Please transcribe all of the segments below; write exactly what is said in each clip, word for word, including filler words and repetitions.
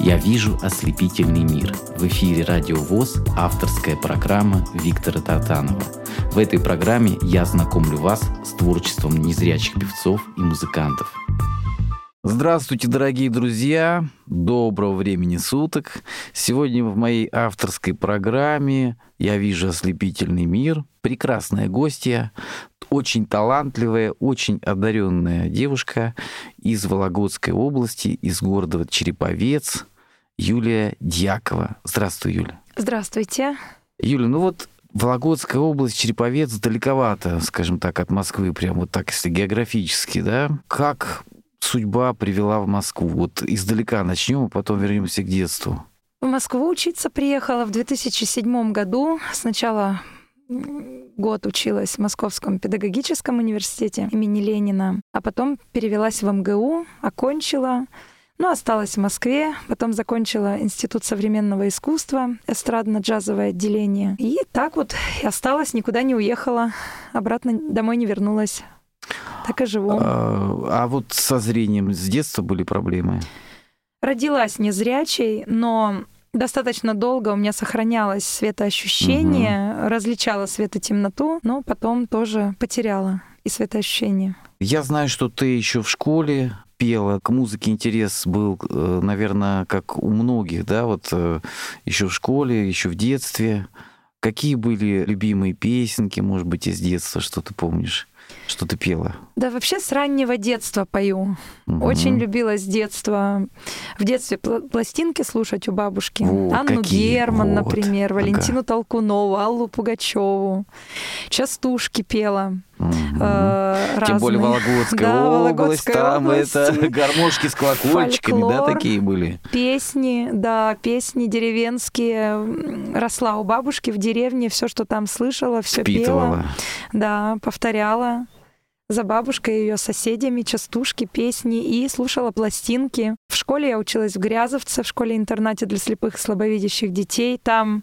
«Я вижу ослепительный мир». В эфире «Радио ВОС» авторская программа Виктора Тартанова. В этой программе я знакомлю вас с творчеством незрячих певцов и музыкантов. Здравствуйте, дорогие друзья! Доброго времени суток! Сегодня в моей авторской программе «Я вижу ослепительный мир» прекрасная гостья, очень талантливая, очень одаренная девушка из Вологодской области, из города Череповец, Юлия Дьякова. Здравствуй, Юля. Здравствуйте. Юля, ну вот Вологодская область, Череповец далековато, скажем так, от Москвы, прям вот так, если географически, да? Как судьба привела в Москву? Вот издалека начнем, а потом вернемся к детству. В Москву учиться приехала в две тысячи седьмом году. Сначала год училась в Московском педагогическом университете имени Ленина, а потом перевелась в эм гэ у, окончила, ну, осталась в Москве, потом закончила Институт современного искусства, эстрадно-джазовое отделение. И так вот и осталась, никуда не уехала, обратно домой не вернулась. Так и живу. А, а вот со зрением с детства были проблемы? Родилась незрячей, но достаточно долго у меня сохранялось светоощущение, угу. различала свет и темноту, но потом тоже потеряла и светоощущение. Я знаю, что ты еще в школе пела, к музыке интерес был, наверное, как у многих, да, вот еще в школе, еще в детстве. Какие были любимые песенки, может быть, из детства, что ты помнишь? Что ты пела? Да, вообще с раннего детства пою. Угу. Очень любила с детства. В детстве пластинки слушать у бабушки. О, Анну какие? Герман, вот, например, Валентину ага. Толкунову, Аллу Пугачеву. Частушки пела. Угу. Э, Тем разные. более Вологодская да, область, там область. это гармошки с колокольчиками, фольклор, да, такие были? Песни, да, песни деревенские. Росла у бабушки в деревне, все, что там слышала, все пела. Да, повторяла. За бабушкой и ее соседями, частушки, песни, и слушала пластинки. В школе я училась в Грязовце, в школе-интернате для слепых и слабовидящих детей. Там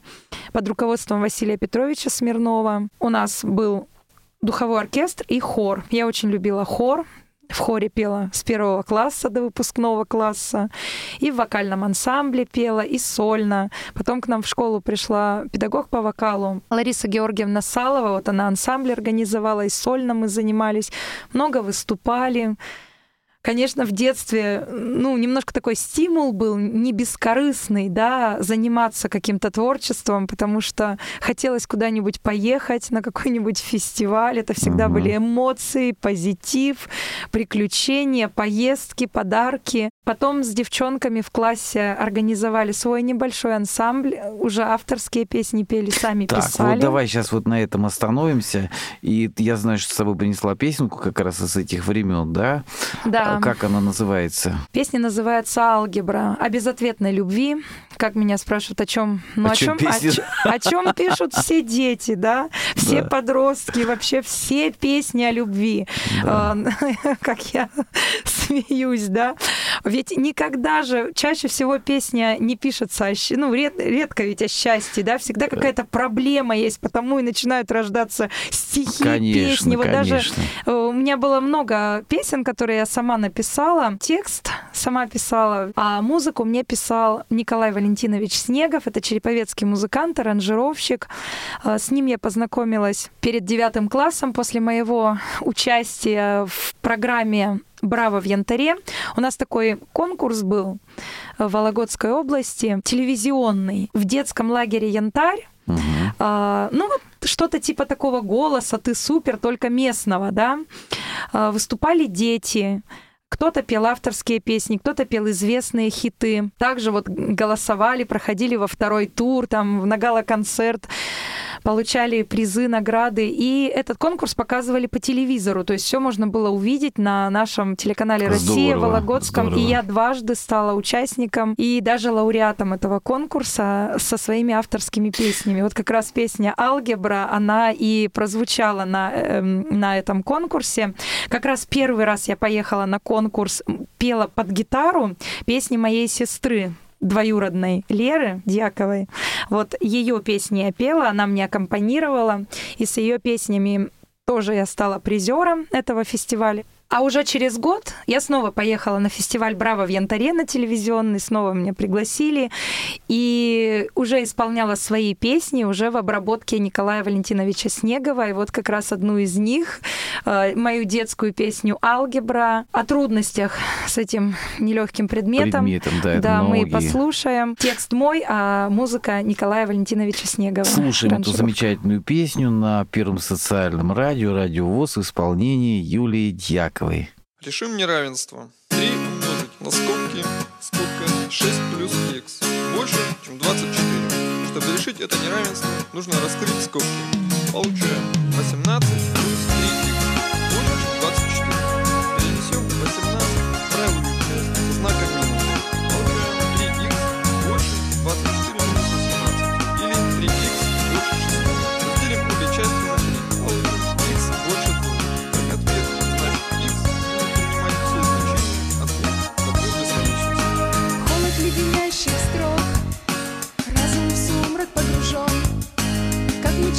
под руководством Василия Петровича Смирнова у нас был духовой оркестр и хор. Я очень любила хор. В хоре пела с первого класса до выпускного класса, и в вокальном ансамбле пела, и сольно. Потом к нам в школу пришла педагог по вокалу Лариса Георгиевна Салова. Вот она ансамбль организовала, и сольно мы занимались. Много выступали. Конечно, в детстве, ну, немножко такой стимул был, не бескорыстный, да, заниматься каким-то творчеством, потому что хотелось куда-нибудь поехать на какой-нибудь фестиваль. Это всегда угу. были эмоции, позитив, приключения, поездки, подарки. Потом с девчонками в классе организовали свой небольшой ансамбль, уже авторские песни пели, сами так, писали. Так, вот давай сейчас вот на этом остановимся. И я знаю, что с собой принесла песенку как раз из этих времен, да? Да. Как она называется? Песня называется «Алгебра». О безответной любви. Как меня спрашивают, о чем? Ну, о, о, чем, о, о чем пишут все дети, да? Все да. подростки, вообще все песни о любви. Да. Как я смеюсь, да? Ведь никогда же, чаще всего песня не пишется, о, ну, ред, редко ведь о счастье, да? Всегда какая-то проблема есть, потому и начинают рождаться стихи, конечно, песни. Вот конечно. Даже у меня было много песен, которые я сама написала, текст сама писала, а музыку мне писал Николай Валентинович Снегов, это череповецкий музыкант, аранжировщик. С ним я познакомилась перед девятым классом после моего участия в программе «Браво в янтаре». У нас такой конкурс был в Вологодской области, телевизионный, в детском лагере «Янтарь». Угу. А, ну, вот что-то типа такого голоса «Ты супер», только местного, да. А, выступали дети. Кто-то пел авторские песни, кто-то пел известные хиты. Также вот голосовали, проходили во второй тур, там в гала-концерт, получали призы, награды. И этот конкурс показывали по телевизору. То есть все можно было увидеть на нашем телеканале «Россия», Вологодском. Здорово. И я дважды стала участником и даже лауреатом этого конкурса со своими авторскими песнями. Вот как раз песня «Алгебра», она и прозвучала на, э, на этом конкурсе. Как раз первый раз я поехала на конкурс, пела под гитару песни моей сестры, двоюродной Леры Дьяковой. Вот ее песни я пела, она мне аккомпанировала, и с ее песнями тоже я стала призером этого фестиваля. А уже через год я снова поехала на фестиваль «Браво в янтаре» на телевизионный, снова меня пригласили, и уже исполняла свои песни уже в обработке Николая Валентиновича Снегова. И вот как раз одну из них, мою детскую песню «Алгебра», о трудностях с этим нелегким предметом. Предметом, да, да, мы послушаем. Текст мой, а музыка Николая Валентиновича Снегова. Слушаем Ранжировка. Эту замечательную песню на Первом социальном радио, Радио ВОС, в исполнении Юлии Дьяковой. Решим неравенство. Три умножить на скобки, скобка шесть плюс х больше, чем двадцать четыре. Чтобы решить это неравенство, нужно раскрыть скобки. Получаем восемнадцать плюс три х больше, чем двадцать четыре. Перенесем восемнадцать в правую часть со знаком минус. Получаем три х больше двадцать четыре минус восемнадцать. Или три х больше шестнадцать. Разделим обе части на три. Получим х больше двух. Как ответ, значит х будет принимать все значения от двух до двух бесконечности. Холод леденящих строк, разум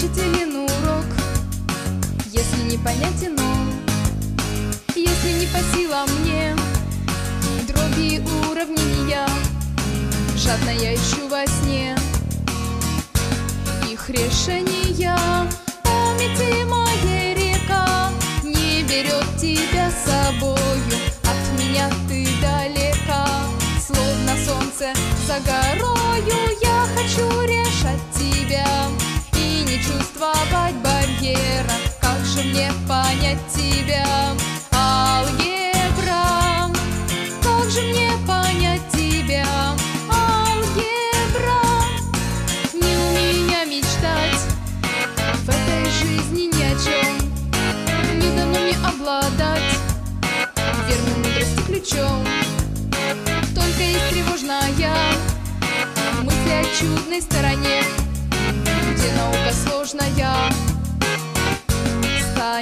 в сумрак погружен, как мучителен урок, если не понятен он, если не по силам мне дроби уровни не я, жадно я ищу во сне их решения. Помните, моя река не берет тебя с собою, от меня ты далека, словно солнце за горою. Я хочу решать тебя и не чувствовать барьера. Как же мне понять тебя, алгебра? Как же мне понять тебя, алгебра? Не умея мечтать в этой жизни ни о чем, не дано мне обладать верным мудрости ключом. Только есть тревожная мысль о чудной стороне, где наука сложная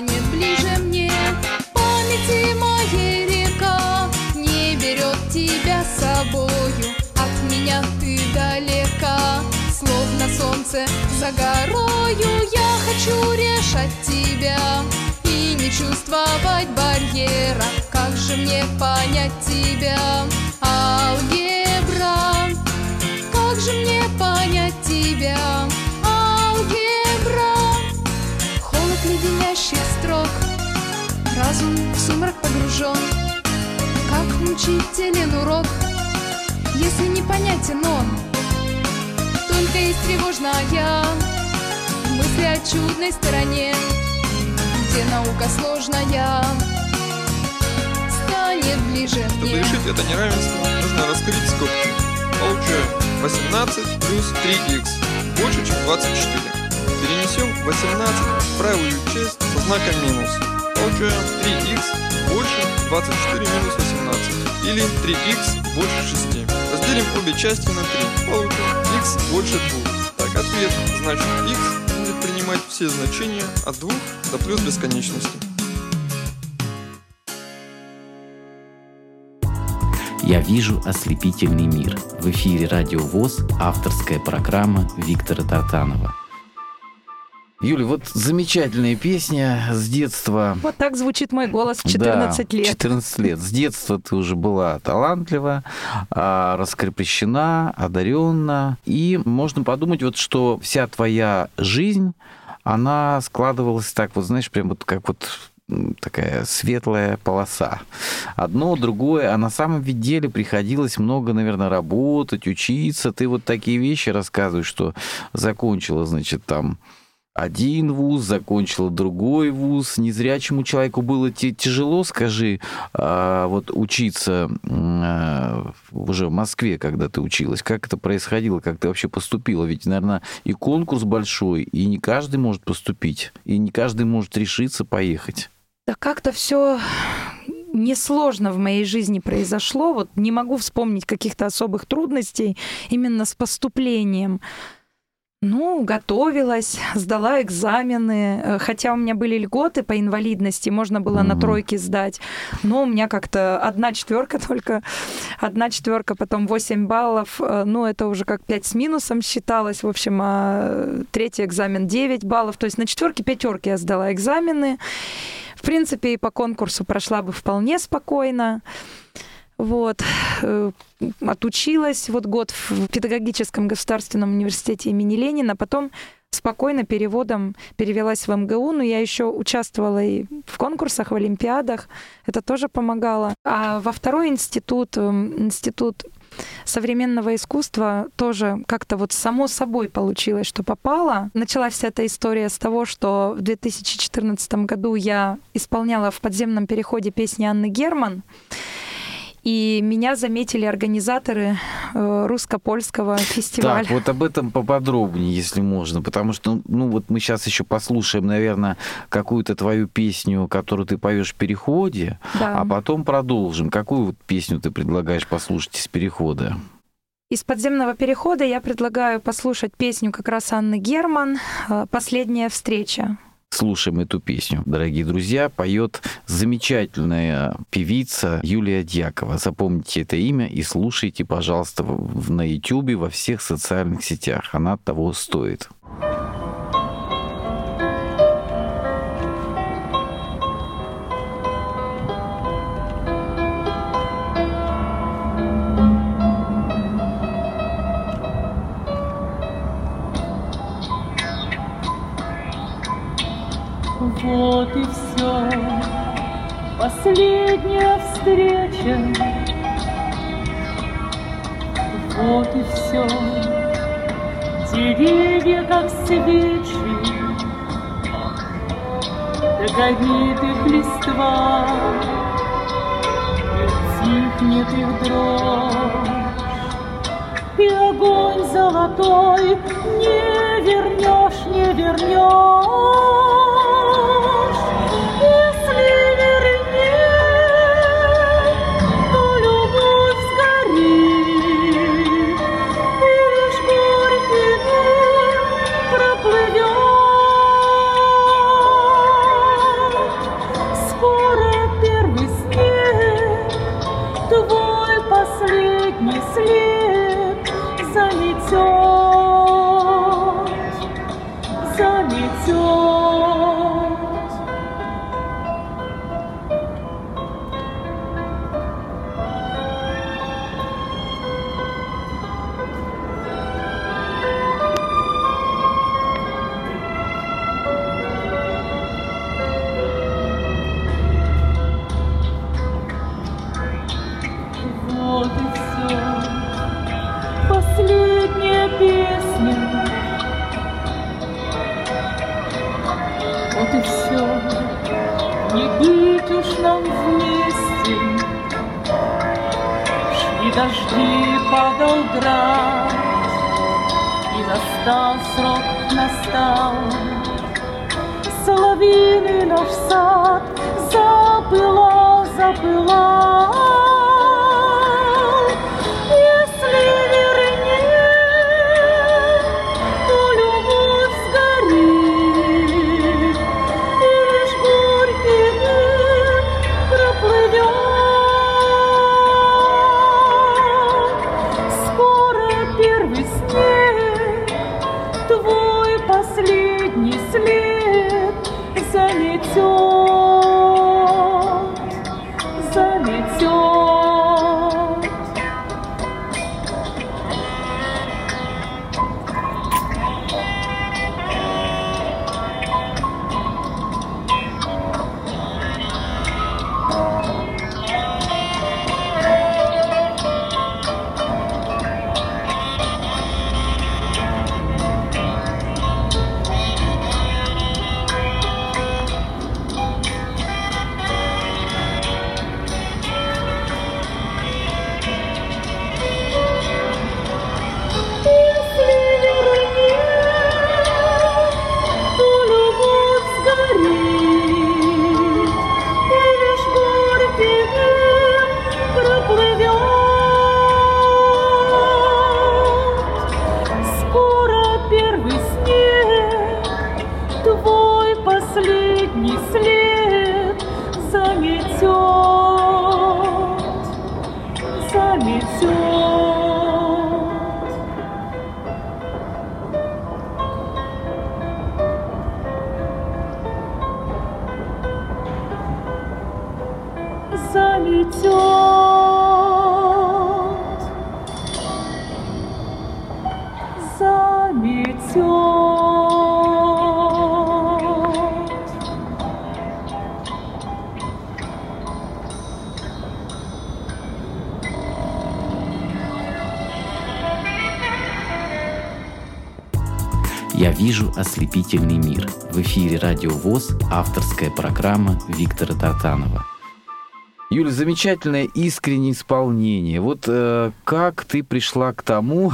станет ближе мне. Памяти моей река не берет тебя с собою, от меня ты далека, словно солнце за горою. Я хочу решать тебя и не чувствовать барьера. Как же мне понять тебя, алгебра? Как же мне понять тебя, алгебра? Холод леденящих строк, разум в сумрак погружен, как мучителен урок, если непонятен он. Только есть тревожная мысль о чудной стороне, где наука сложная станет ближе. Чтобы мне решить это неравенство, нужно раскрыть скобки. Получаем восемнадцать плюс три х больше, чем двадцать четыре. Перенесем восемнадцать в правую часть со знаком минус. Получаем три х больше двадцать четыре минус восемнадцать. Или три х больше шесть. Разделим обе части на три. Получим х больше двух. Так, ответ, значит х будет принимать все значения от двух до плюс бесконечности. «Я вижу ослепительный мир». В эфире Радио ВОС, авторская программа Виктора Тартанова. Юля, вот замечательная песня с детства. Вот так звучит мой голос в четырнадцать да, лет. четырнадцать лет. С детства ты уже была талантлива, раскрепощена, одаренна. И можно подумать, вот, что вся твоя жизнь, она складывалась так, вот знаешь, прям вот как вот... такая светлая полоса. Одно, другое. А на самом деле приходилось много, наверное, работать, учиться. Ты вот такие вещи рассказываешь, что закончила, значит, там один вуз, закончила другой вуз. Незрячему человеку было тяжело, скажи, вот учиться уже в Москве, когда ты училась. Как это происходило, как ты вообще поступила? Ведь, наверное, и конкурс большой, и не каждый может поступить, и не каждый может решиться поехать. Да как-то все несложно в моей жизни произошло. Вот не могу вспомнить каких-то особых трудностей именно с поступлением. Ну, готовилась, сдала экзамены, хотя у меня были льготы по инвалидности, можно было mm-hmm. на тройки сдать, но у меня как-то одна четверка только, одна четверка, потом восемь баллов, ну, это уже как пять с минусом считалось, в общем, а третий экзамен девять баллов, то есть на четверке пятерки я сдала экзамены. В принципе, и по конкурсу прошла бы вполне спокойно. Вот. Отучилась вот год в Педагогическом государственном университете имени Ленина, потом спокойно переводом перевелась в эм гэ у, но я еще участвовала и в конкурсах, в олимпиадах, это тоже помогало. А во второй институт, Институт современного искусства, тоже как-то вот само собой получилось, что попала. Началась вся эта история с того, что в две тысячи четырнадцатом году я исполняла в подземном переходе песни Анны Герман, и меня заметили организаторы русско-польского фестиваля. Так, вот об этом поподробнее, если можно, потому что, ну, вот мы сейчас еще послушаем, наверное, какую-то твою песню, которую ты поешь в переходе, да. А потом продолжим. Какую вот песню ты предлагаешь послушать из перехода? Из подземного перехода я предлагаю послушать песню как раз Анны Герман «Последняя встреча». Слушаем эту песню. Дорогие друзья, поет замечательная певица Юлия Дьякова. Запомните это имя и слушайте, пожалуйста, на ютубе, во всех социальных сетях. Она того стоит. Вот и все, последняя встреча. Вот и все, деревья как свечи, договит их листва, и тихнет их дрожь, и огонь золотой не вернешь, не вернешь. Залетел, залетел. «Я вижу ослепительный мир». В эфире «Радио ВОС», авторская программа Виктора Тартанова. Юля, замечательное искреннее исполнение. Вот э, как ты пришла к тому,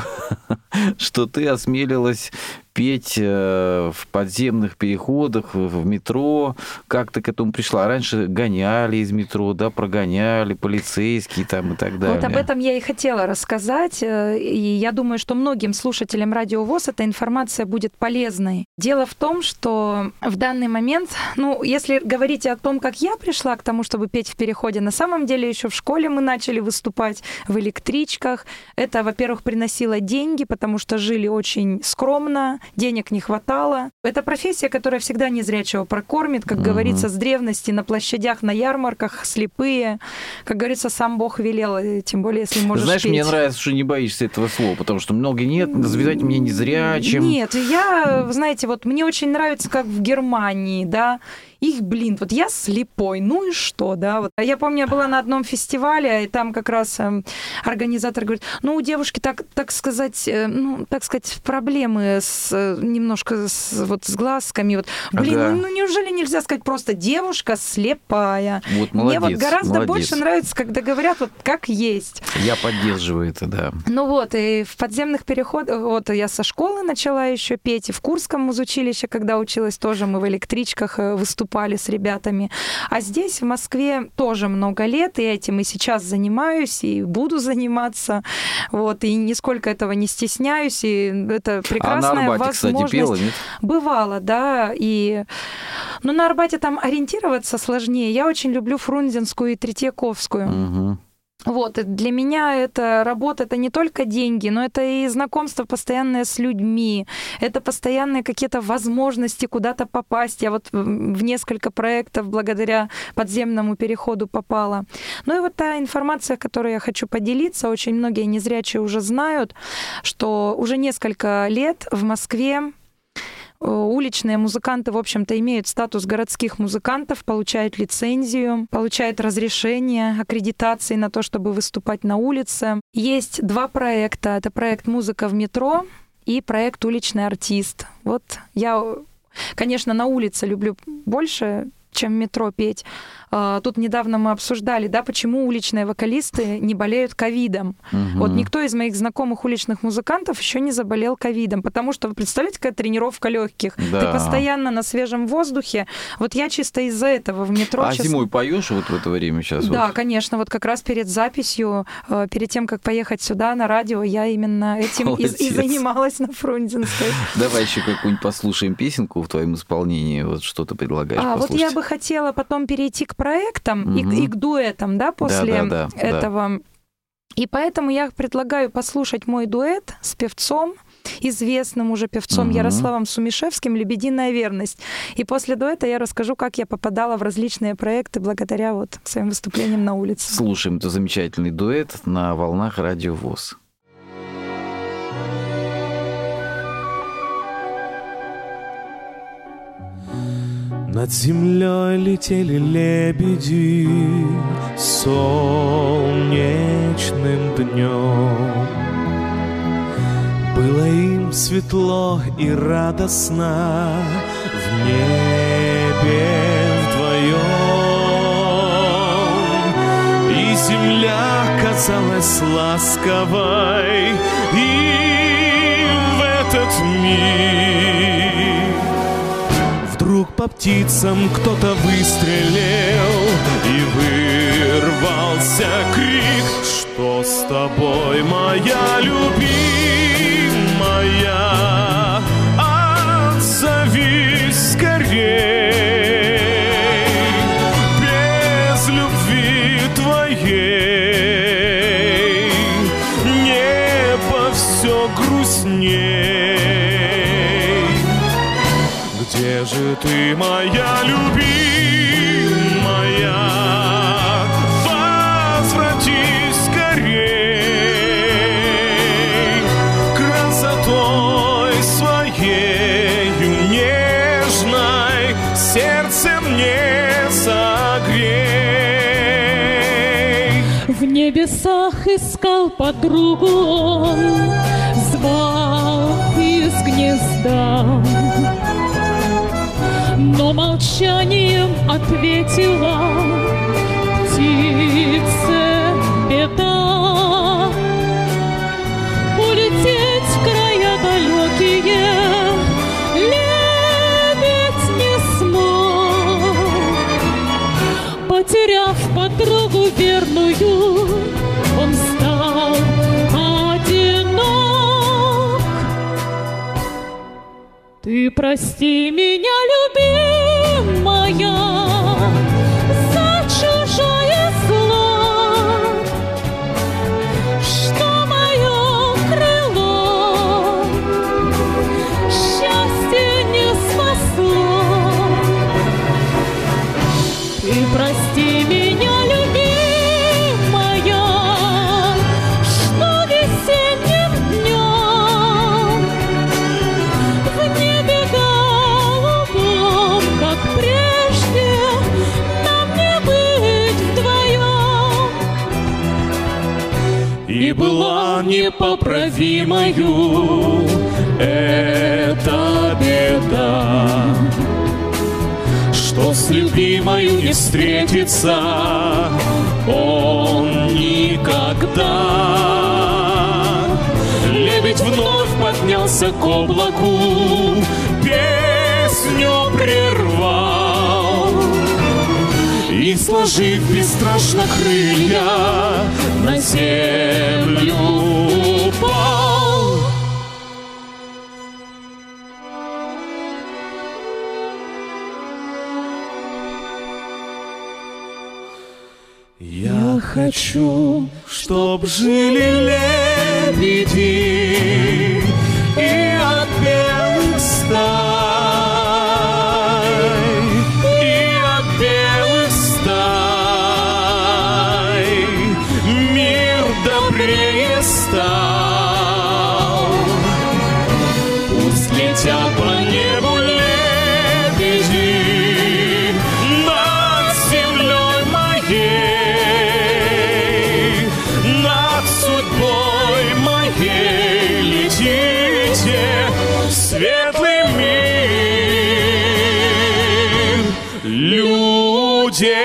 что ты осмелилась петь э, в подземных переходах, в метро? Как ты к этому пришла? Раньше гоняли из метро, да, прогоняли полицейские там и так далее. Вот об этом я и хотела рассказать. И я думаю, что многим слушателям Радио ВОС эта информация будет полезной. Дело в том, что в данный момент, ну, если говорить о том, как я пришла к тому, чтобы петь в переходе, на самом деле еще в школе мы начали выступать в электричках. Это, во-первых, приносило деньги, потому что жили очень скромно, денег не хватало. Это профессия, которая всегда незрячего прокормит, как mm-hmm. говорится, с древности на площадях, на ярмарках, слепые. Как говорится, сам Бог велел, тем более, если можешь Знаешь, петь. Мне нравится, что не боишься этого слова, потому что многие нет, называют меня незрячим. Нет, я, знаете, вот мне очень нравится, как в Германии, да, их, блин, вот я слепой, ну и что, да? Вот. Я помню, я была на одном фестивале, и там как раз э, организатор говорит, ну, у девушки, так, так сказать, э, ну, так сказать, проблемы с, э, немножко с, вот, с глазками. Вот. Блин, ага. ну, ну неужели нельзя сказать просто девушка слепая? Вот, молодец, Мне вот гораздо молодец. больше нравится, когда говорят вот как есть. Я поддерживаю это, да. Ну вот, и в подземных переходах, вот я со школы начала еще петь, и в Курском музучилище, когда училась, тоже мы в электричках выступали. Пали с ребятами. А здесь, в Москве, тоже много лет, и этим и сейчас занимаюсь, и буду заниматься. Вот, и нисколько этого не стесняюсь, и это прекрасная а на Арбате, возможность. Кстати, пела, нет? Бывало, да. И... Но на Арбате там ориентироваться сложнее. Я очень люблю Фрунзенскую и Третьяковскую. Угу. Вот, для меня эта работа, это не только деньги, но это и знакомство постоянное с людьми, это постоянные какие-то возможности куда-то попасть. Я вот в несколько проектов благодаря подземному переходу попала. Ну и вот та информация, которую я хочу поделиться, очень многие незрячие уже знают, что уже несколько лет в Москве уличные музыканты, в общем-то, имеют статус городских музыкантов, получают лицензию, получают разрешение, аккредитации на то, чтобы выступать на улице. Есть два проекта. Это проект «Музыка в метро» и проект «Уличный артист». Вот я, конечно, на улице люблю больше, чем в метро петь. Тут недавно мы обсуждали, да, почему уличные вокалисты не болеют ковидом. Угу. Вот никто из моих знакомых уличных музыкантов еще не заболел ковидом, потому что, вы представляете, какая тренировка легких. Да. Ты постоянно на свежем воздухе. Вот я чисто из-за этого в метро... А сейчас... зимой поешь вот в это время сейчас? Да, вот. конечно. Вот как раз перед записью, перед тем, как поехать сюда на радио, я именно этим и, и занималась на Фрунзенской. Давай еще какую-нибудь послушаем песенку в твоем исполнении. Вот что ты предлагаешь а, послушать. Вот я бы хотела потом перейти к проектам mm-hmm. и, и к дуэтам, да, после да, да, да, этого. Да. И поэтому я предлагаю послушать мой дуэт с певцом, известным уже певцом mm-hmm. Ярославом Сумишевским, «Лебединая верность». И после дуэта я расскажу, как я попадала в различные проекты благодаря вот своим выступлениям на улице. Слушаем этот замечательный дуэт на волнах Радио ВОС. Над землей летели лебеди солнечным днем. Было им светло и радостно в небе вдвоем. И земля казалась ласковой им в этот миг. Вдруг по птицам кто-то выстрелил, и вырвался крик: что с тобой, моя любимая? Отзовись скорей, без любви твоей небо все грустней. Где же ты, моя любимая? Возвратись скорей красотой своей. В небесах искал подругу он, звал из гнезда, но молчанием ответила птице беда. Улететь в края далекие лебедь не смог, потеряв подругу верную, он стал одинок. Ты прости меня, любимая, за чужое зло, что мое крыло счастье не спасло. Ты прости меня, любимая, что весенним днем в небе голубом, как прежде, нам не быть вдвоем. И была непоправимою эта беда, что с любимою не встретится он никогда. Лебедь вновь поднялся к облаку, песню прервал и, сложив бесстрашно крылья, на землю упал. Хочу, чтоб жили лебеди и от белых стай, и от белых стай мир добрее стал. Пусть летят по небу лебеди над землей моей, светлый мир людей.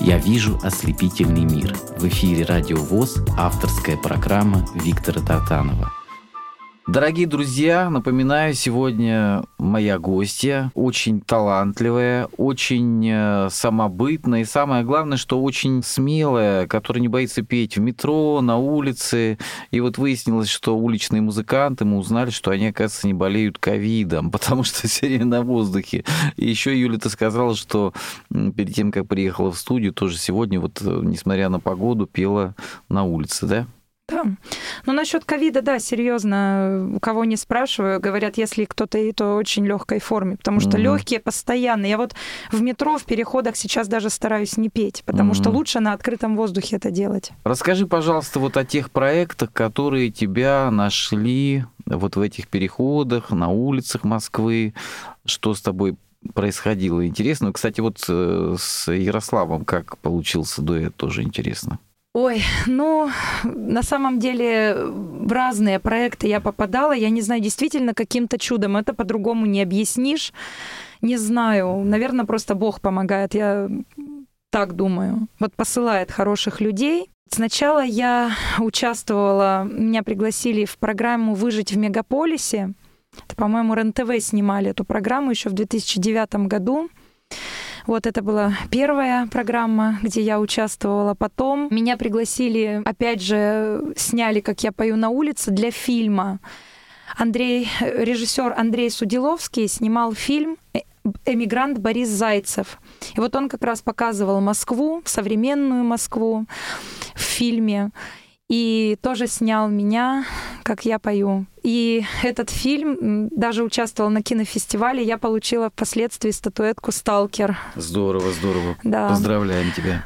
Я вижу ослепительный мир. В эфире Радио ВОС, авторская программа Виктора Тартанова. Дорогие друзья, напоминаю, сегодня моя гостья, очень талантливая, очень самобытная и, самое главное, что очень смелая, которая не боится петь в метро, на улице. И вот выяснилось, что уличные музыканты, мы узнали, что они, оказывается, не болеют ковидом, потому что все время на воздухе. И еще, Юля, ты сказала, что перед тем, как приехала в студию, тоже сегодня, вот, несмотря на погоду, пела на улице, да? Да. Но насчет ковида, да, серьезно, у кого не спрашиваю, говорят, если кто-то и то очень легкой форме, потому что mm-hmm. легкие постоянно. Я вот в метро, в переходах сейчас даже стараюсь не петь, потому mm-hmm. что лучше на открытом воздухе это делать. Расскажи, пожалуйста, вот о тех проектах, которые тебя нашли вот в этих переходах, на улицах Москвы, что с тобой происходило интересно. Кстати, вот с Ярославом как получился дуэт, тоже интересно. Ой, ну, на самом деле, в разные проекты я попадала. Я не знаю, действительно, каким-то чудом. Это по-другому не объяснишь. Не знаю. Наверное, просто Бог помогает. Я так думаю. Вот посылает хороших людей. Сначала я участвовала, меня пригласили в программу «Выжить в мегаполисе». Это, по-моему, РЕН-ТВ снимали эту программу еще в две тысячи девятом году. Вот это была первая программа, где я участвовала. Потом меня пригласили, опять же, сняли, как я пою на улице, для фильма. Андрей, режиссер Андрей Судиловский снимал фильм «Эмигрант Борис Зайцев». И вот он как раз показывал Москву, современную Москву в фильме. И тоже снял меня, как я пою. И этот фильм даже участвовал на кинофестивале. Я получила впоследствии статуэтку «Сталкер». Здорово, здорово. Да. Поздравляем тебя.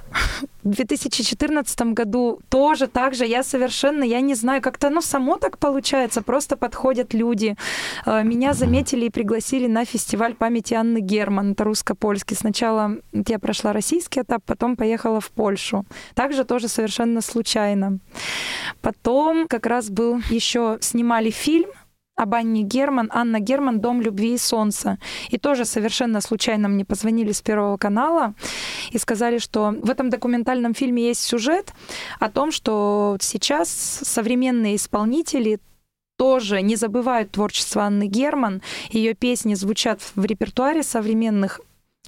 В две тысячи четырнадцатом году тоже так же я совершенно, я не знаю, как-то оно само так получается, просто подходят люди. Меня заметили и пригласили на фестиваль памяти Анны Герман, это русско-польский. Сначала я прошла российский этап, потом поехала в Польшу. Также тоже совершенно случайно. Потом как раз был, еще снимали фильм об Анне Герман, Анна Герман, «Дом любви и солнца». И тоже совершенно случайно мне позвонили с Первого канала и сказали, что в этом документальном фильме есть сюжет о том, что сейчас современные исполнители тоже не забывают творчество Анны Герман, ее песни звучат в репертуаре современных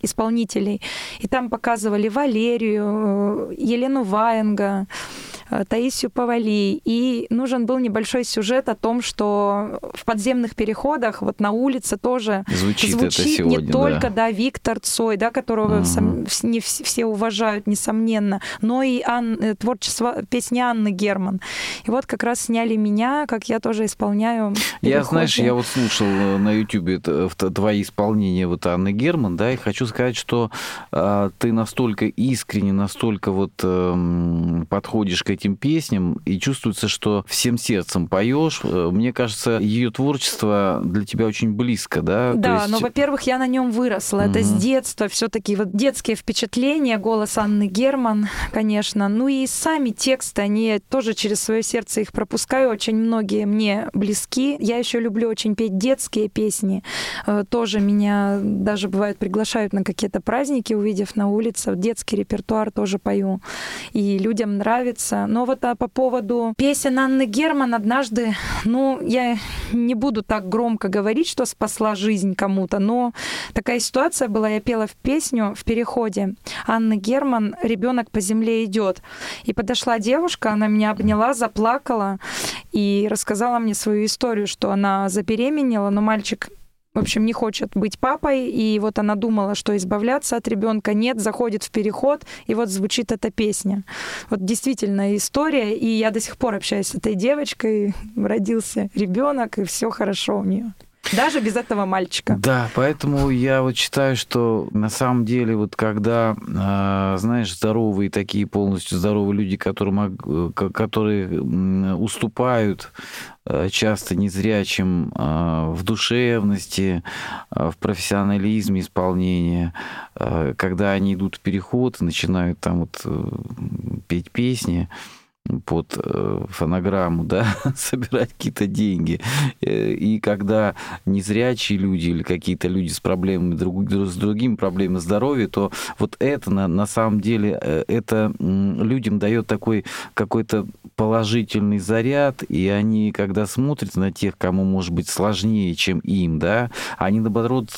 исполнителей. И там показывали Валерию, Елену Ваенга, Таисию Павали. И нужен был небольшой сюжет о том, что в подземных переходах, вот на улице тоже звучит, звучит это сегодня, не только да. Да, Виктор Цой, да, которого uh-huh. не все уважают, несомненно, но и Ан... творчество песни Анны Герман. И вот как раз сняли меня, как я тоже исполняю. Я, знаешь, я вот слушал на Ютубе твои исполнения вот Анны Герман, да, и хочу сказать, что э, ты настолько искренне, настолько вот э, подходишь к этим песням, и чувствуется, что всем сердцем поешь. Мне кажется, ее творчество для тебя очень близко, да? Да, есть... но, во-первых, я на нем выросла. Mm-hmm. Это с детства все-таки вот детские впечатления, голос Анны Герман, конечно. Ну и сами тексты, они тоже через свое сердце их пропускаю. Очень многие мне близки. Я еще люблю очень петь детские песни. Тоже меня даже бывает приглашают на какие-то праздники, увидев на улице. Детский репертуар тоже пою. И людям нравится. Но вот а по поводу песен Анны Герман однажды, ну, я не буду так громко говорить, что спасла жизнь кому-то, но такая ситуация была. Я пела в песню в переходе Анны Герман «Ребенок по земле идет». И подошла девушка, она меня обняла, заплакала и рассказала мне свою историю, что она забеременела, но мальчик... в общем, не хочет быть папой, и вот она думала, что избавляться от ребенка нет, заходит в переход, и вот звучит эта песня. Вот действительно история, и я до сих пор общаюсь с этой девочкой, родился ребенок, и все хорошо у нее. Даже без этого мальчика. Да, поэтому я вот считаю, что на самом деле вот когда, знаешь, здоровые такие, полностью здоровые люди, которым, которые уступают часто незрячим в душевности, в профессионализме исполнения, когда они идут в переход и начинают там вот петь песни, под фонограмму, да, собирать какие-то деньги. И когда незрячие люди или какие-то люди с проблемами, друг, с другими проблемами здоровья, то вот это на, на самом деле, это людям дает такой какой-то положительный заряд, и они, когда смотрят на тех, кому, может быть, сложнее, чем им, да, они, наоборот,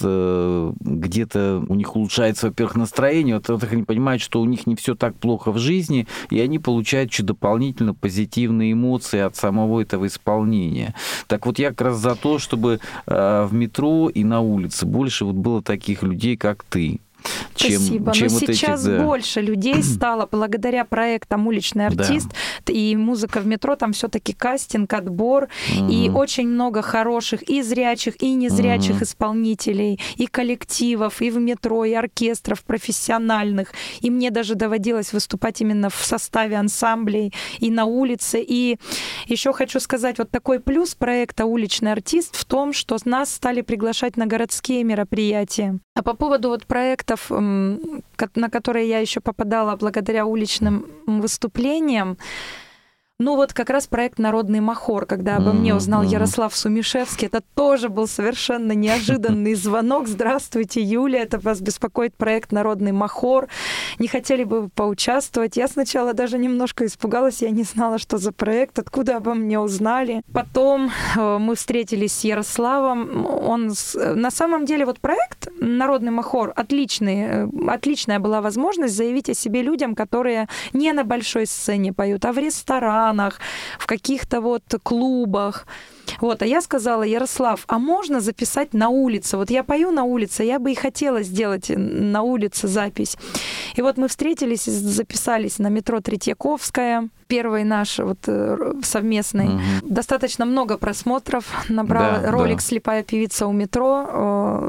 где-то у них улучшается, во-первых, настроение, вот они понимают, что у них не все так плохо в жизни, и они получают что-то дополнительное, позитивные эмоции от самого этого исполнения. Так вот я как раз за то, чтобы э, в метро и на улице больше вот было таких людей, как ты. Чем, Спасибо. Чем но вот сейчас эти, да. больше людей стало благодаря проектам «Уличный артист», да. и «Музыка в метро», там все-таки кастинг, отбор, угу. и очень много хороших и зрячих, и незрячих угу. исполнителей, и коллективов, и в метро, и оркестров профессиональных. И мне даже доводилось выступать именно в составе ансамблей и на улице. И еще хочу сказать, вот такой плюс проекта «Уличный артист» в том, что нас стали приглашать на городские мероприятия. А по поводу вот проекта, на которые я еще попадала благодаря уличным выступлениям. Ну вот как раз проект «Народный махор», когда обо мне узнал Ярослав Сумишевский, это тоже был совершенно неожиданный звонок. Здравствуйте, Юля, это вас беспокоит проект «Народный махор». Не хотели бы вы поучаствовать? Я сначала даже немножко испугалась, я не знала, что за проект, откуда обо мне узнали. Потом мы встретились с Ярославом. Он... На самом деле вот проект «Народный махор» отличный, отличная была возможность заявить о себе людям, которые не на большой сцене поют, а в ресторанах, в каких-то вот клубах. Вот, а я сказала, Ярослав, а можно записать на улице? Вот я пою на улице, я бы и хотела сделать на улице запись. И вот мы встретились и записались на метро Третьяковская. первый наш вот совместный, угу. достаточно много просмотров набрал, да, ролик да. «Слепая певица у метро»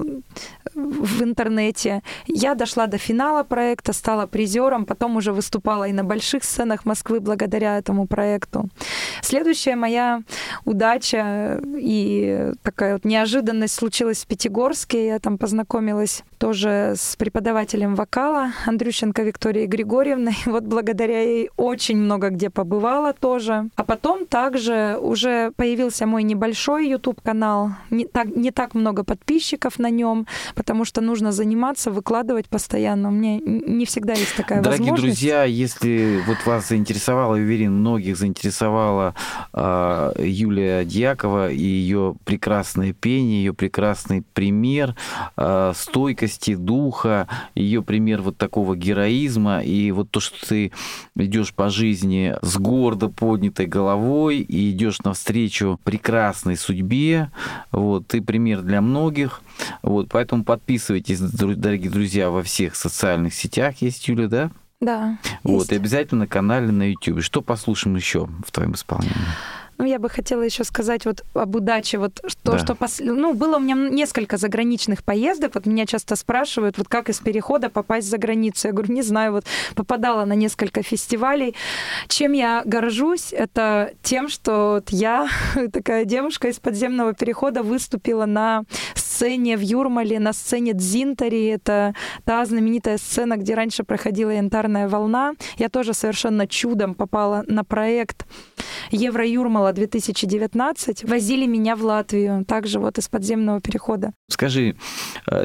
в интернете. Я дошла до финала проекта, стала призером, потом уже выступала и на больших сценах Москвы благодаря этому проекту. Следующая моя удача и такая вот неожиданность случилась в Пятигорске. Я там познакомилась тоже с преподавателем вокала Андрющенко Викторией Григорьевной. Вот благодаря ей очень много где побывала тоже. А потом также уже появился мой небольшой YouTube-канал. Не так, не так много подписчиков на нем, потому что нужно заниматься, выкладывать постоянно. У меня не всегда есть такая Дорогие возможность. Дорогие друзья, если вот вас заинтересовало, уверен, многих заинтересовала э, Юлия Дьякова и ее прекрасное пение, ее прекрасный пример э, стойкости духа, ее пример вот такого героизма и вот то, что ты идешь по жизни с гордо поднятой головой и идешь навстречу прекрасной судьбе. Вот, ты пример для многих. Вот, поэтому подписывайтесь, дорогие друзья, во всех социальных сетях. Есть Юля, да? Да. Вот, и обязательно на канале на YouTube. Что послушаем еще в твоем исполнении? Ну, я бы хотела еще сказать вот об удаче. Вот то, да. что пос... ну, было у меня несколько заграничных поездок. Вот меня часто спрашивают, вот как из перехода попасть за границу. Я говорю, не знаю, вот попадала на несколько фестивалей. Чем я горжусь, это тем, что вот я, такая девушка из подземного перехода, выступила на сцене в Юрмале, на сцене Дзинтари. Это та знаменитая сцена, где раньше проходила «Янтарная волна». Я тоже совершенно чудом попала на проект «Евро-Юрмала» две тысячи девятнадцать. Возили меня в Латвию, также вот из подземного перехода. Скажи,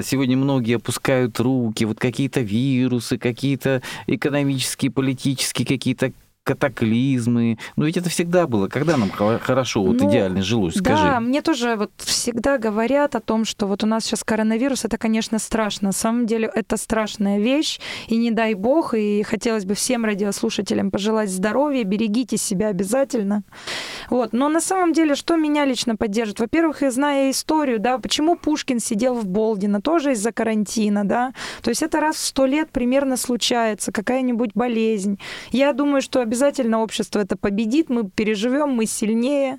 сегодня многие опускают руки, вот какие-то вирусы, какие-то экономические, политические, какие-то катаклизмы. Но ведь это всегда было. Когда нам хорошо, вот ну, идеально жилось, скажи. Да, мне тоже вот всегда говорят о том, что вот у нас сейчас коронавирус, это, конечно, страшно. На самом деле это страшная вещь, и не дай бог, и хотелось бы всем радиослушателям пожелать здоровья, берегите себя обязательно. Вот. Но на самом деле, что меня лично поддержит? Во-первых, я знаю историю, да, почему Пушкин сидел в Болдино, тоже из-за карантина, да. То есть это раз в сто лет примерно случается, какая-нибудь болезнь. Я думаю, что обязательно Обязательно общество это победит, мы переживем, мы сильнее.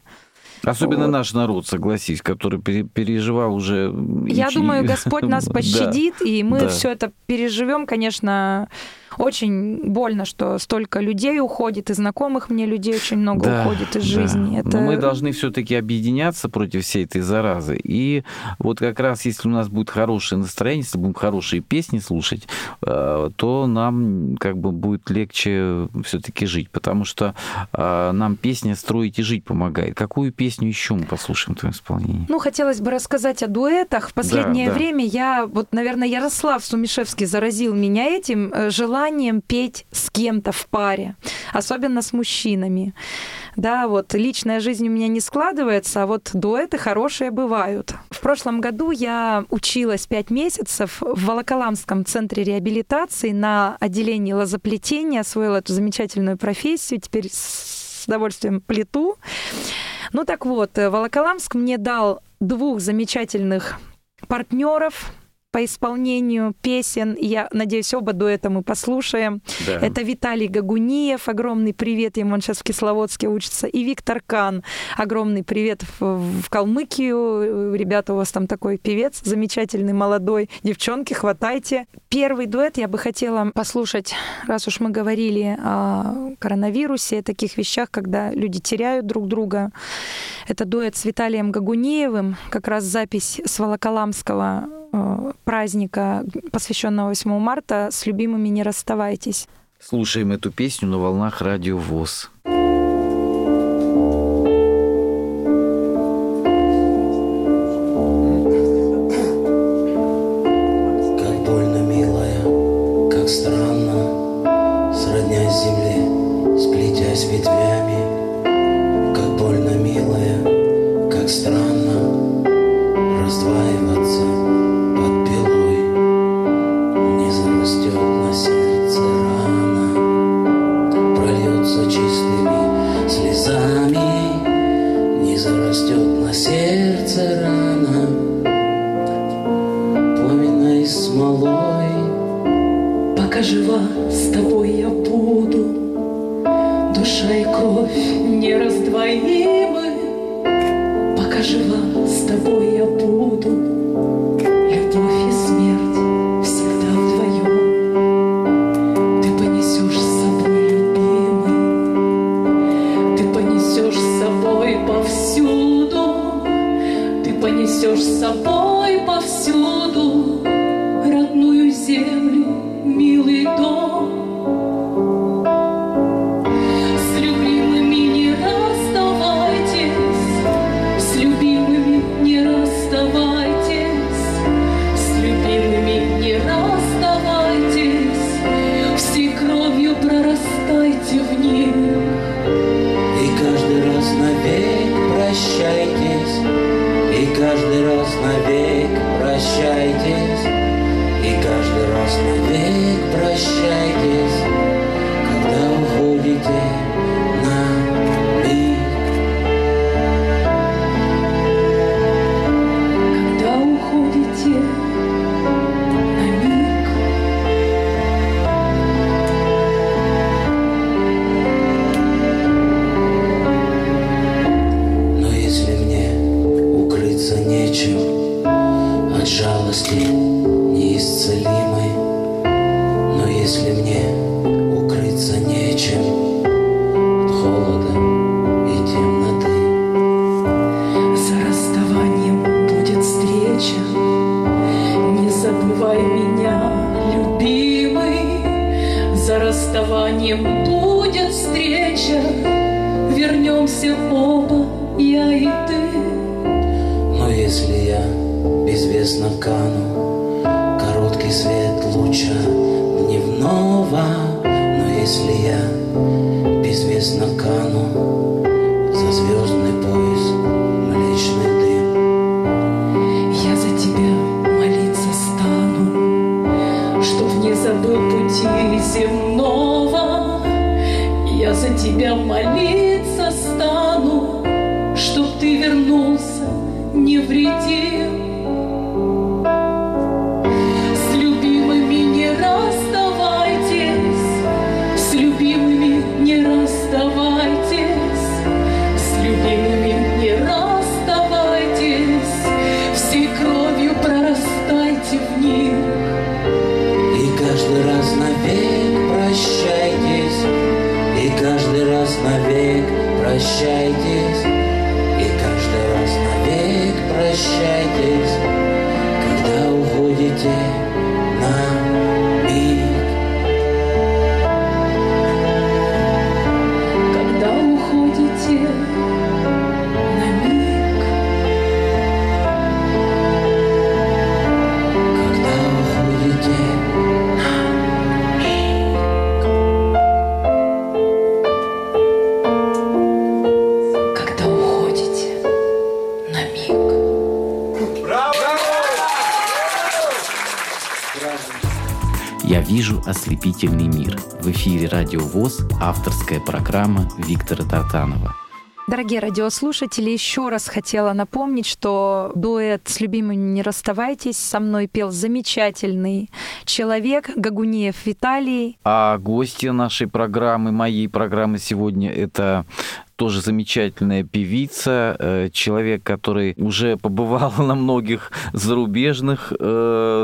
Особенно вот. Наш народ, согласись, который пере- переживал уже... Я и... думаю, Господь нас пощадит, да. и мы да. все это переживем, конечно... Очень больно, что столько людей уходит, и знакомых мне людей очень много да, уходит из да. жизни. Это... Но мы должны все-таки объединяться против всей этой заразы. И вот как раз если у нас будет хорошее настроение, если будем хорошие песни слушать, то нам как бы будет легче все-таки жить, потому что нам песня «Строить и жить» помогает. Какую песню еще мы послушаем в твоем исполнении? Ну, хотелось бы рассказать о дуэтах. В последнее да, да. время я, вот, наверное, Ярослав Сумишевский заразил меня этим, желанием петь с кем-то в паре, особенно с мужчинами. Да, вот личная жизнь у меня не складывается, а вот дуэты хорошие бывают. В прошлом году я училась пять месяцев в Волоколамском центре реабилитации на отделении лозоплетения, освоила эту замечательную профессию, теперь с удовольствием плету. Ну так вот, Волоколамск мне дал двух замечательных партнеров по исполнению песен. Я надеюсь, оба дуэта мы послушаем. Да. Это Виталий Гагуниев, огромный привет, ему он сейчас в Кисловодске учится, и Виктор Кан, огромный привет в, в Калмыкию. Ребята, у вас там такой певец замечательный, молодой. Девчонки, хватайте. Первый дуэт я бы хотела послушать, раз уж мы говорили о коронавирусе, о таких вещах, когда люди теряют друг друга. Это дуэт с Виталием Гагуниевым, как раз запись с Волоколамского праздника, посвященного восьмого марта, «С любимыми не расставайтесь». Слушаем эту песню на волнах Радио ВОС. Как больно, милая, как странно, сроднясь земле, сплетясь ветвями. Как больно, милая, как странно, раздваиваться. душа и кровь нераздвоимы. Пока жива, с тобой я буду. Любовь и смерть всегда вдвоем. Ты понесешь с собой, любимый. Ты понесешь с собой повсюду. Ты понесешь с собой повсюду родную землю, милый дом. Прощайтесь, и каждый раз навек прощайтесь, и каждый раз навек прощайтесь, когда уходите на миг. Когда уходите на нечем от жалости неисцелимой. Но если мне укрыться нечем от холода и темноты, за расставанием будет встреча. Не забывай меня, любимый. За расставанием будет встреча. Вернемся оба, я и ты. Если я безвестно кану, короткий свет луча дневного. Но если я безвестно кану, за звездный пояс млечный дым. Я за тебя молиться стану, чтоб не забыл пути земного. Я за тебя молиться стану, чтоб ты вернулся невредим. С любимыми не расставайтесь, с любимыми не расставайтесь, с любимыми не расставайтесь, всей кровью прорастайте в них. И каждый раз навек прощайтесь, и каждый раз навек прощайтесь. Прощайтесь, когда уходите на миг. Когда уходите на миг. Когда уходите на миг. Когда уходите на миг. «Я вижу ослепительный мир». В эфире «Радио ВОС», авторская программа Виктора Тартанова. Дорогие радиослушатели, еще раз хотела напомнить, что дуэт «С любимыми не расставайтесь» со мной пел замечательный человек Гагуниев Виталий. А гостья нашей программы, моей программы сегодня, это тоже замечательная певица, человек, который уже побывал на многих зарубежных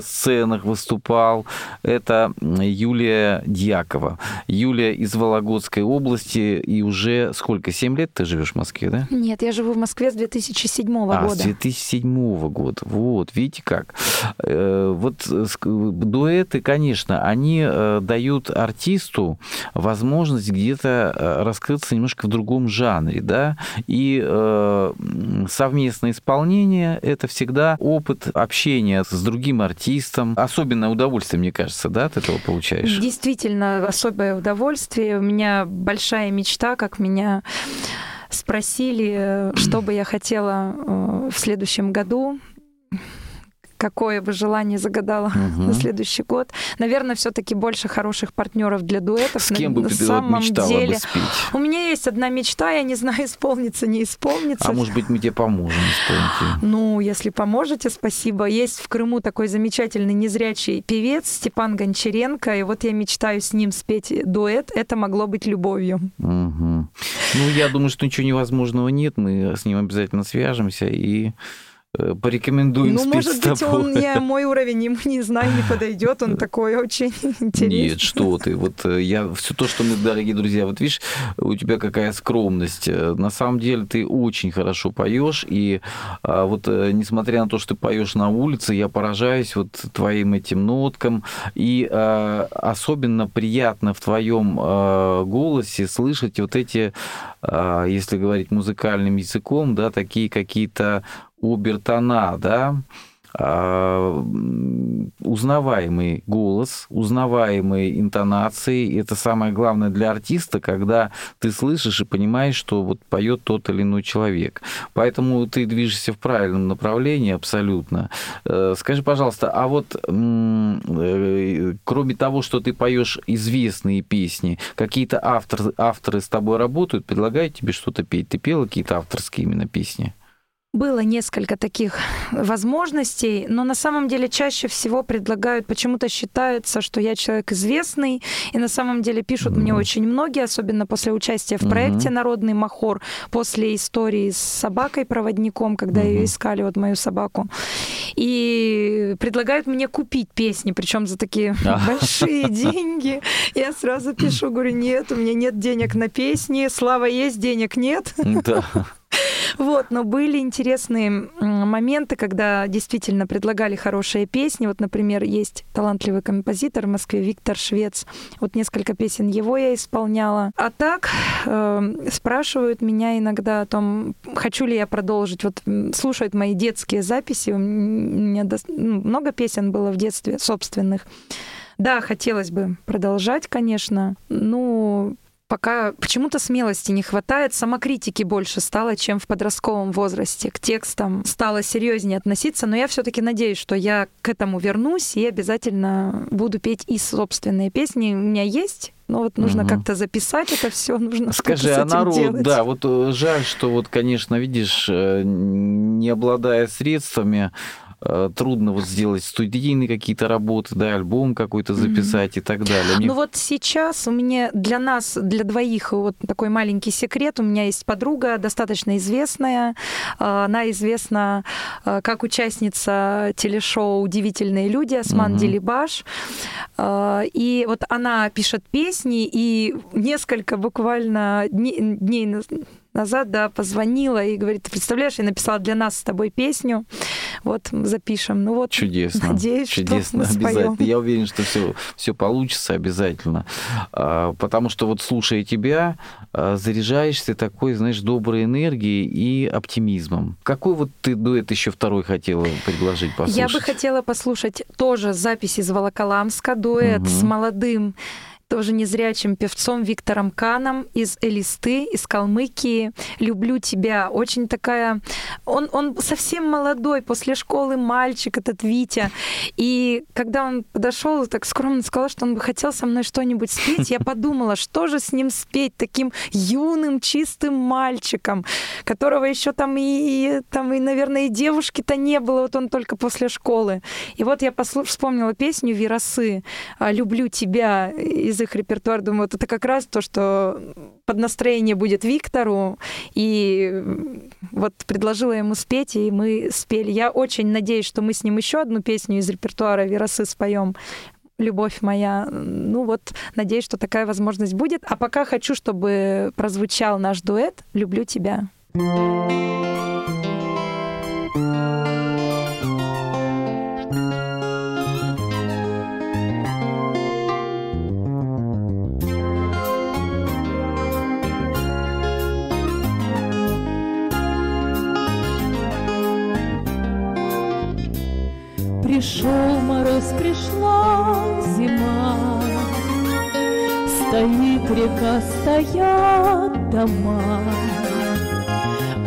сценах, выступал. Это Юлия Дьякова. Юлия из Вологодской области, и уже сколько, семь лет ты живешь в Москве, да? Нет, я живу в Москве с две тысячи седьмого года. А, с две тысячи седьмого года. Вот, видите как. Вот дуэты, конечно, они дают артисту возможность где-то раскрыться немножко в другом жанре. жанре, да, и э, совместное исполнение — это всегда опыт общения с другим артистом. Особенное удовольствие, мне кажется, да, от этого получаешь? Действительно, особое удовольствие. У меня большая мечта, как меня спросили, что бы я хотела в следующем году, какое бы желание загадала угу. на следующий год. Наверное, все-таки больше хороших партнеров для дуэтов. С кем на, бы ты вот мечтала деле. бы спеть? У меня есть одна мечта, я не знаю, исполнится, не исполнится. А может быть, мы тебе поможем исполнить? Ну, если поможете, спасибо. Есть в Крыму такой замечательный незрячий певец Степан Гончаренко, и вот я мечтаю с ним спеть дуэт «Это могло быть любовью». Угу. Ну, я думаю, что ничего невозможного нет, мы с ним обязательно свяжемся и... порекомендуем спеть. Ну, может быть, он не, мой уровень ему, не знаю, не подойдет, он такой очень интересный. Нет, что ты, вот я, все то, что мы, дорогие друзья, вот видишь, у тебя какая скромность. На самом деле ты очень хорошо поешь, и вот несмотря на то, что ты поешь на улице, я поражаюсь вот твоим этим ноткам, и особенно приятно в твоем голосе слышать вот эти, если говорить музыкальным языком, да, такие какие-то обертона, да, а, узнаваемый голос, узнаваемые интонации. Это самое главное для артиста, когда ты слышишь и понимаешь, что вот поет тот или иной человек. Поэтому ты движешься в правильном направлении абсолютно. Скажи, пожалуйста, а вот м- кроме того, что ты поешь известные песни, какие-то авторы, авторы с тобой работают, предлагают тебе что-то петь? Ты пела какие-то авторские именно песни? Было несколько таких возможностей, но на самом деле чаще всего предлагают, почему-то считается, что я человек известный, и на самом деле пишут mm-hmm. мне очень многие, особенно после участия в проекте mm-hmm. «Народный махор», после истории с собакой-проводником, когда mm-hmm. ее искали, вот мою собаку. И предлагают мне купить песни, причем за такие большие деньги. Я сразу пишу, говорю, нет, у меня нет денег на песни, слава есть, денег нет. Вот, но были интересные моменты, когда действительно предлагали хорошие песни. Вот, например, есть талантливый композитор в Москве Виктор Швец. Вот несколько песен его я исполняла. А так э, спрашивают меня иногда о том, хочу ли я продолжить. Вот слушают мои детские записи. У меня до... много песен было в детстве собственных. Да, хотелось бы продолжать, конечно. Ну... Пока почему-то смелости не хватает, самокритики больше стало, чем в подростковом возрасте. К текстам стало серьезнее относиться, но я все-таки надеюсь, что я к этому вернусь и обязательно буду петь и собственные песни. У меня есть. Но вот нужно угу. как-то записать это все, нужно Скажи, что-то с этим а народ, делать. Да, вот жаль, что вот, конечно, видишь, не обладая средствами, трудно вот сделать студийные какие-то работы, да, альбом какой-то записать mm-hmm. и так далее. Мне... Ну вот сейчас у меня для нас, для двоих, вот такой маленький секрет. У меня есть подруга, достаточно известная. Она известна как участница телешоу «Удивительные люди» Осман mm-hmm. Делибаш. И вот она пишет песни, и несколько буквально дней... дней... назад, да, позвонила и говорит, ты представляешь, я написала для нас с тобой песню, вот, запишем. Ну вот, чудесно, надеюсь, чудесно, что мы обязательно. Споем. Я уверен, что все, все получится обязательно, потому что вот слушая тебя, заряжаешься такой, знаешь, доброй энергией и оптимизмом. Какой вот ты дуэт еще второй хотела предложить послушать? Я бы хотела послушать тоже запись из Волоколамска, дуэт угу. с молодым тоже незрячим певцом Виктором Каном из Элисты, из Калмыкии. «Люблю тебя». Очень такая... Он, он совсем молодой, после школы мальчик, этот Витя. И когда он подошел, так скромно сказал, что он бы хотел со мной что-нибудь спеть, я подумала, что же с ним спеть таким юным, чистым мальчиком, которого еще там и, там и наверное, и девушки-то не было, вот он только после школы. И вот я послуш... вспомнила песню «Вирасы», «Люблю тебя», из их репертуара. Думаю, вот это как раз то, что под настроение будет Виктору. И вот предложила ему спеть, и мы спели. Я очень надеюсь, что мы с ним еще одну песню из репертуара «Вирасы» споем. «Любовь моя». Ну вот, надеюсь, что такая возможность будет. А пока хочу, чтобы прозвучал наш дуэт «Люблю тебя». Пришел мороз, пришла зима, стоит река, стоят дома,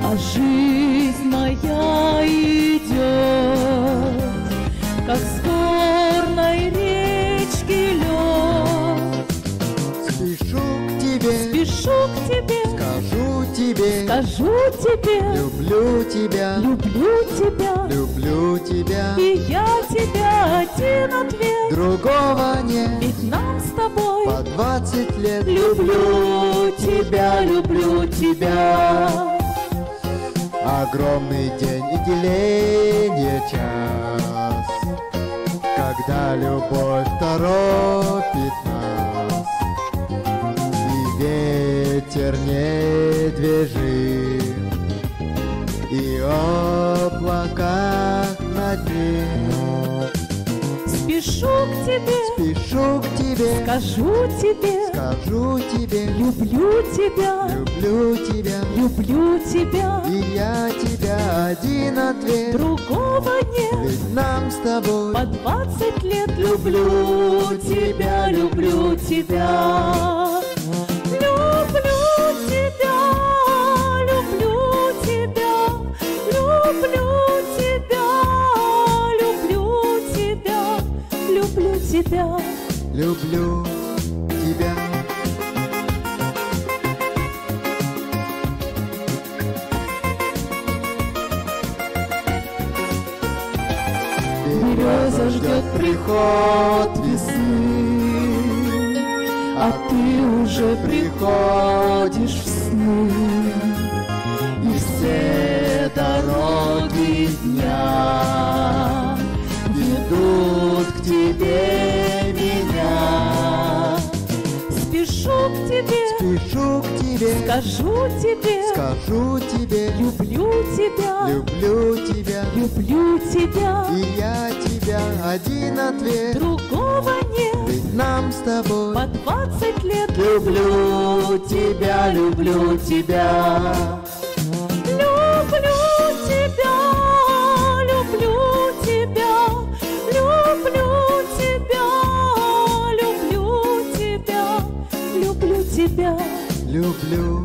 а жизнь моя идет как с горной речки лед. Спешу к тебе, спешу к тебе, скажу тебе, скажу тебе, люблю тебя, люблю тебя, люблю тебя. И я тебя один ответ, другого нет, ведь нам с тобой по двадцать лет. Люблю тебя, люблю тебя. Огромный день и деление час, когда любовь торопит нас, и ветер не движим, и облака над ним. Спешу к тебе, спешу к тебе, скажу тебе, скажу тебе, люблю тебя, люблю тебя, люблю тебя, и я тебя один ответ, другого нет, ведь нам с тобой по двадцать лет. Люблю тебя, люблю тебя, люблю тебя, люблю тебя, люблю тебя, люблю тебя, люблю тебя, люблю тебя. Береза ждет приход весны, а ты уже приходишь в сны, и все дороги дня ведут к тебе меня. Спешу к тебе, спешу к тебе, скажу тебе, скажу тебе, люблю тебя, люблю тебя, люблю тебя, и я тебя один ответ, другого нет, ведь нам с тобой по двадцать лет. Люблю тебя, люблю тебя, люблю тебя, люблю тебя, люблю тебя, люблю тебя, люблю тебя, люблю тебя, люблю тебя, люблю тебя, люблю тебя, люблю тебя, люблю тебя, люблю тебя.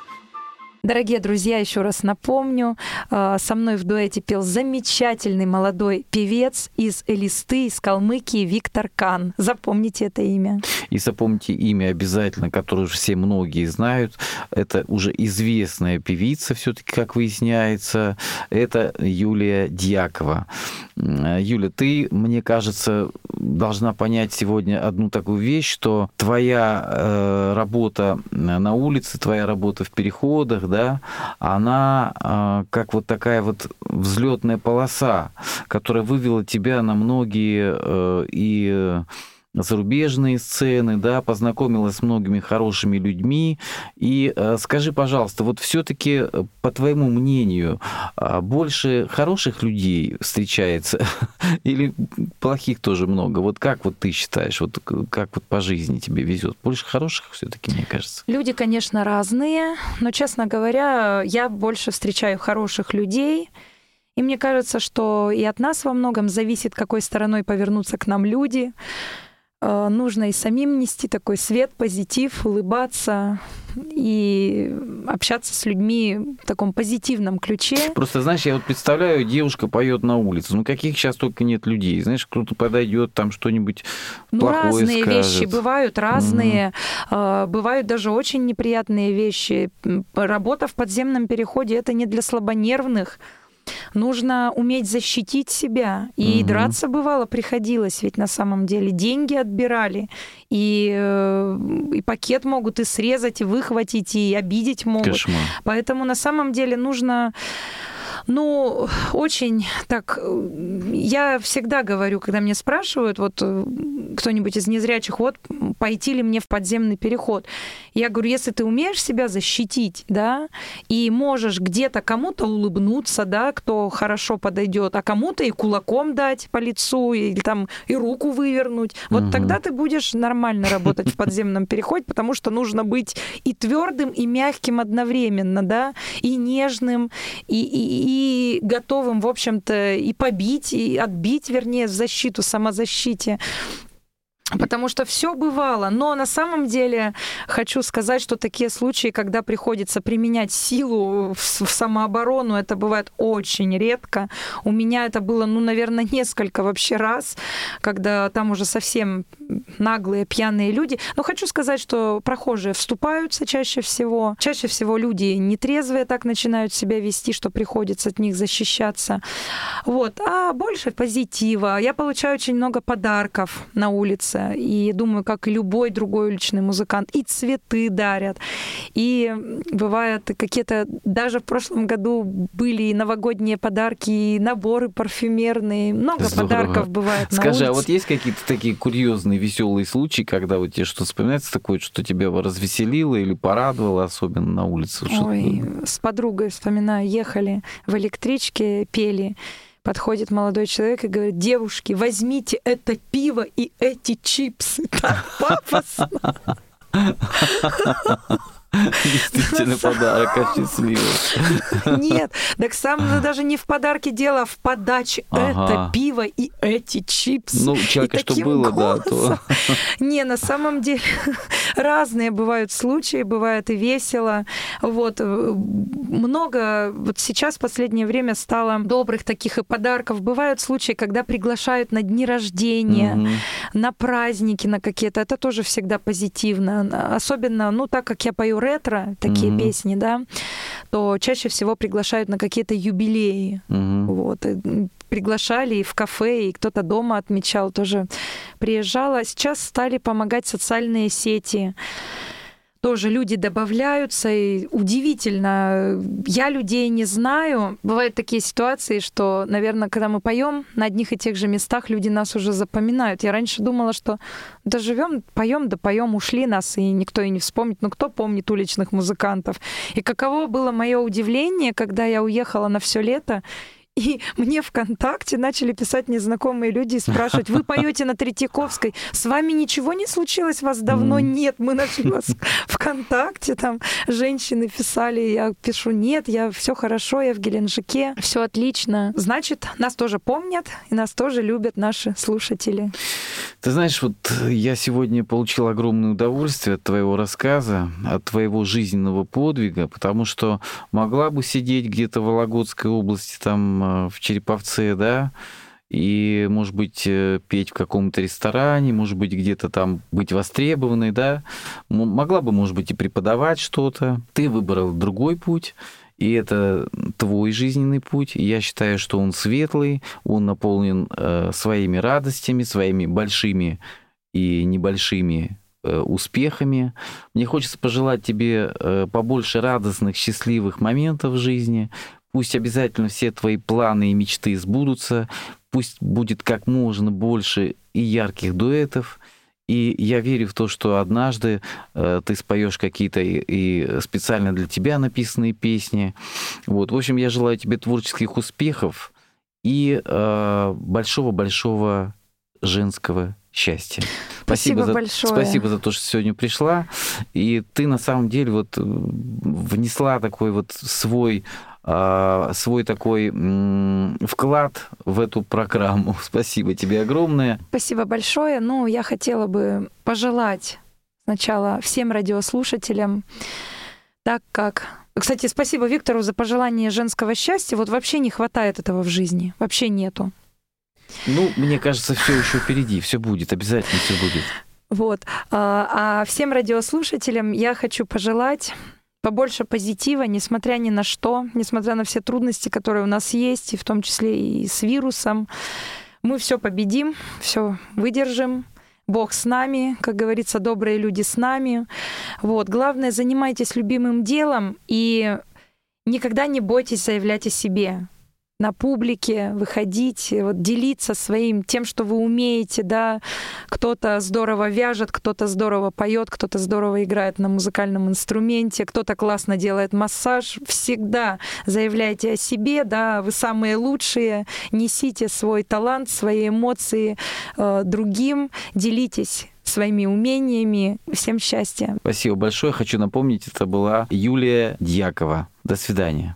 Дорогие друзья, еще раз напомню, со мной в дуэте пел замечательный молодой певец из Элисты, из Калмыкии, Виктор Кан. Запомните это имя. И запомните имя обязательно, которое все многие знают. Это уже известная певица, все-таки, как выясняется. Это Юлия Дьякова. Юля, ты, мне кажется, должна понять сегодня одну такую вещь, что твоя э, работа на улице, твоя работа в переходах, да, она э, как вот такая вот взлетная полоса, которая вывела тебя на многие э, и зарубежные сцены, да, познакомилась с многими хорошими людьми. И э, скажи, пожалуйста, вот все-таки, по твоему мнению, больше хороших людей встречается или плохих тоже много? Вот как вот ты считаешь, вот как вот по жизни тебе везет? Больше хороших все-таки, мне кажется. Люди, конечно, разные, но, честно говоря, я больше встречаю хороших людей. И мне кажется, что и от нас во многом зависит, какой стороной повернутся к нам люди. Нужно и самим нести такой свет, позитив, улыбаться и общаться с людьми в таком позитивном ключе. Просто, знаешь, я вот представляю, девушка поет на улице. Ну, каких сейчас только нет людей. Знаешь, кто-то подойдет, там что-нибудь ну, плохое скажет. Ну, разные вещи бывают, разные. Mm-hmm. Бывают даже очень неприятные вещи. Работа в подземном переходе — это не для слабонервных. Нужно уметь защитить себя. И угу. драться, бывало, приходилось. Ведь на самом деле деньги отбирали. И, и пакет могут и срезать, и выхватить, и обидеть могут. Кошмар. Поэтому на самом деле нужно Ну, очень так... Я всегда говорю, когда меня спрашивают, вот кто-нибудь из незрячих, вот пойти ли мне в подземный переход. Я говорю, если ты умеешь себя защитить, да, и можешь где-то кому-то улыбнуться, да, кто хорошо подойдет, а кому-то и кулаком дать по лицу, или там и руку вывернуть, вот угу. тогда ты будешь нормально работать в подземном переходе, потому что нужно быть и твердым, и мягким одновременно, да, и нежным, и, и, и готовым, в общем-то, и побить, и отбить, вернее, в защиту, самозащите. Потому что все бывало. Но на самом деле хочу сказать, что такие случаи, когда приходится применять силу в самооборону, это бывает очень редко. У меня это было, ну, наверное, несколько вообще раз, когда там уже совсем наглые, пьяные люди. Но хочу сказать, что прохожие вступаются чаще всего. Чаще всего люди нетрезвые так начинают себя вести, что приходится от них защищаться. Вот. А больше позитива. Я получаю очень много подарков на улице. И думаю, как и любой другой уличный музыкант, и цветы дарят. И бывают какие-то... Даже в прошлом году были и новогодние подарки, и наборы парфюмерные. Много Здорово. Подарков бывает Скажи, на улице. А вот есть какие-то такие курьезные, веселые случаи, когда вот тебе что-то вспоминается такое, что тебя развеселило или порадовало, особенно на улице? Ой, с подругой, вспоминаю, ехали в электричке, пели. Подходит молодой человек и говорит: девушки, возьмите это пиво и эти чипсы. Так пафосно. Действительно, подарок осчастливый. Нет, так сам даже не в подарке дело, а в подаче. Это пиво и эти чипсы. Ну, человека что было, да, то... Не, на самом деле разные бывают случаи, бывает и весело. Вот. Много вот сейчас в последнее время стало добрых таких и подарков. Бывают случаи, когда приглашают на дни рождения, на праздники, на какие-то. Это тоже всегда позитивно. Особенно, ну, так как я пою ретро, такие mm-hmm. песни, да, то чаще всего приглашают на какие-то юбилеи. Mm-hmm. Вот. И приглашали и в кафе, и кто-то дома отмечал, тоже приезжала. Сейчас стали помогать социальные сети. Тоже люди добавляются, и удивительно. Я людей не знаю. Бывают такие ситуации, что, наверное, когда мы поем на одних и тех же местах, люди нас уже запоминают. Я раньше думала, что доживем, поем, да поем, ушли нас, и никто и не вспомнит. Ну, кто помнит уличных музыкантов? И каково было мое удивление, когда я уехала на все лето, и мне ВКонтакте начали писать незнакомые люди и спрашивать: вы поете на Третьяковской, с вами ничего не случилось, вас давно нет, мы нашли вас ВКонтакте, там женщины писали, я пишу: нет, я все хорошо, я в Геленджике, все отлично. Значит, нас тоже помнят, и нас тоже любят наши слушатели. Ты знаешь, вот я сегодня получил огромное удовольствие от твоего рассказа, от твоего жизненного подвига, потому что могла бы сидеть где-то в Вологодской области, там, в Череповце, да, и, может быть, петь в каком-то ресторане, может быть, где-то там быть востребованной, да, могла бы, может быть, и преподавать что-то. Ты выбрал другой путь, и это твой жизненный путь. Я считаю, что он светлый, он наполнен э, своими радостями, своими большими и небольшими э, успехами. Мне хочется пожелать тебе э, побольше радостных, счастливых моментов в жизни. Пусть обязательно все твои планы и мечты сбудутся, пусть будет как можно больше и ярких дуэтов. И я верю в то, что однажды э, ты споешь какие-то и, и специально для тебя написанные песни. Вот. В общем, я желаю тебе творческих успехов и э, большого-большого женского счастья. Спасибо, спасибо за, большое. Спасибо за то, что сегодня пришла. И ты на самом деле вот внесла такой вот свой... свой такой вклад в эту программу. Спасибо тебе огромное. Спасибо большое. Ну, я хотела бы пожелать сначала всем радиослушателям, так как... Кстати, спасибо Виктору за пожелание женского счастья. Вот вообще не хватает этого в жизни. Вообще нету. Ну, мне кажется, все еще впереди. Все будет. Обязательно все будет. Вот. А всем радиослушателям я хочу пожелать... побольше позитива, несмотря ни на что, несмотря на все трудности, которые у нас есть, и в том числе и с вирусом. Мы все победим, все выдержим. Бог с нами, как говорится, добрые люди с нами. Вот. Главное, занимайтесь любимым делом и никогда не бойтесь заявлять о себе. на публике, выходить, вот, делиться своим тем, что вы умеете, да. Кто-то здорово вяжет, кто-то здорово поет, кто-то здорово играет на музыкальном инструменте, кто-то классно делает массаж. Всегда заявляйте о себе, да, вы самые лучшие, несите свой талант, свои эмоции э, другим, делитесь своими умениями. Всем счастья. Спасибо большое. Хочу напомнить, это была Юлия Дьякова. До свидания.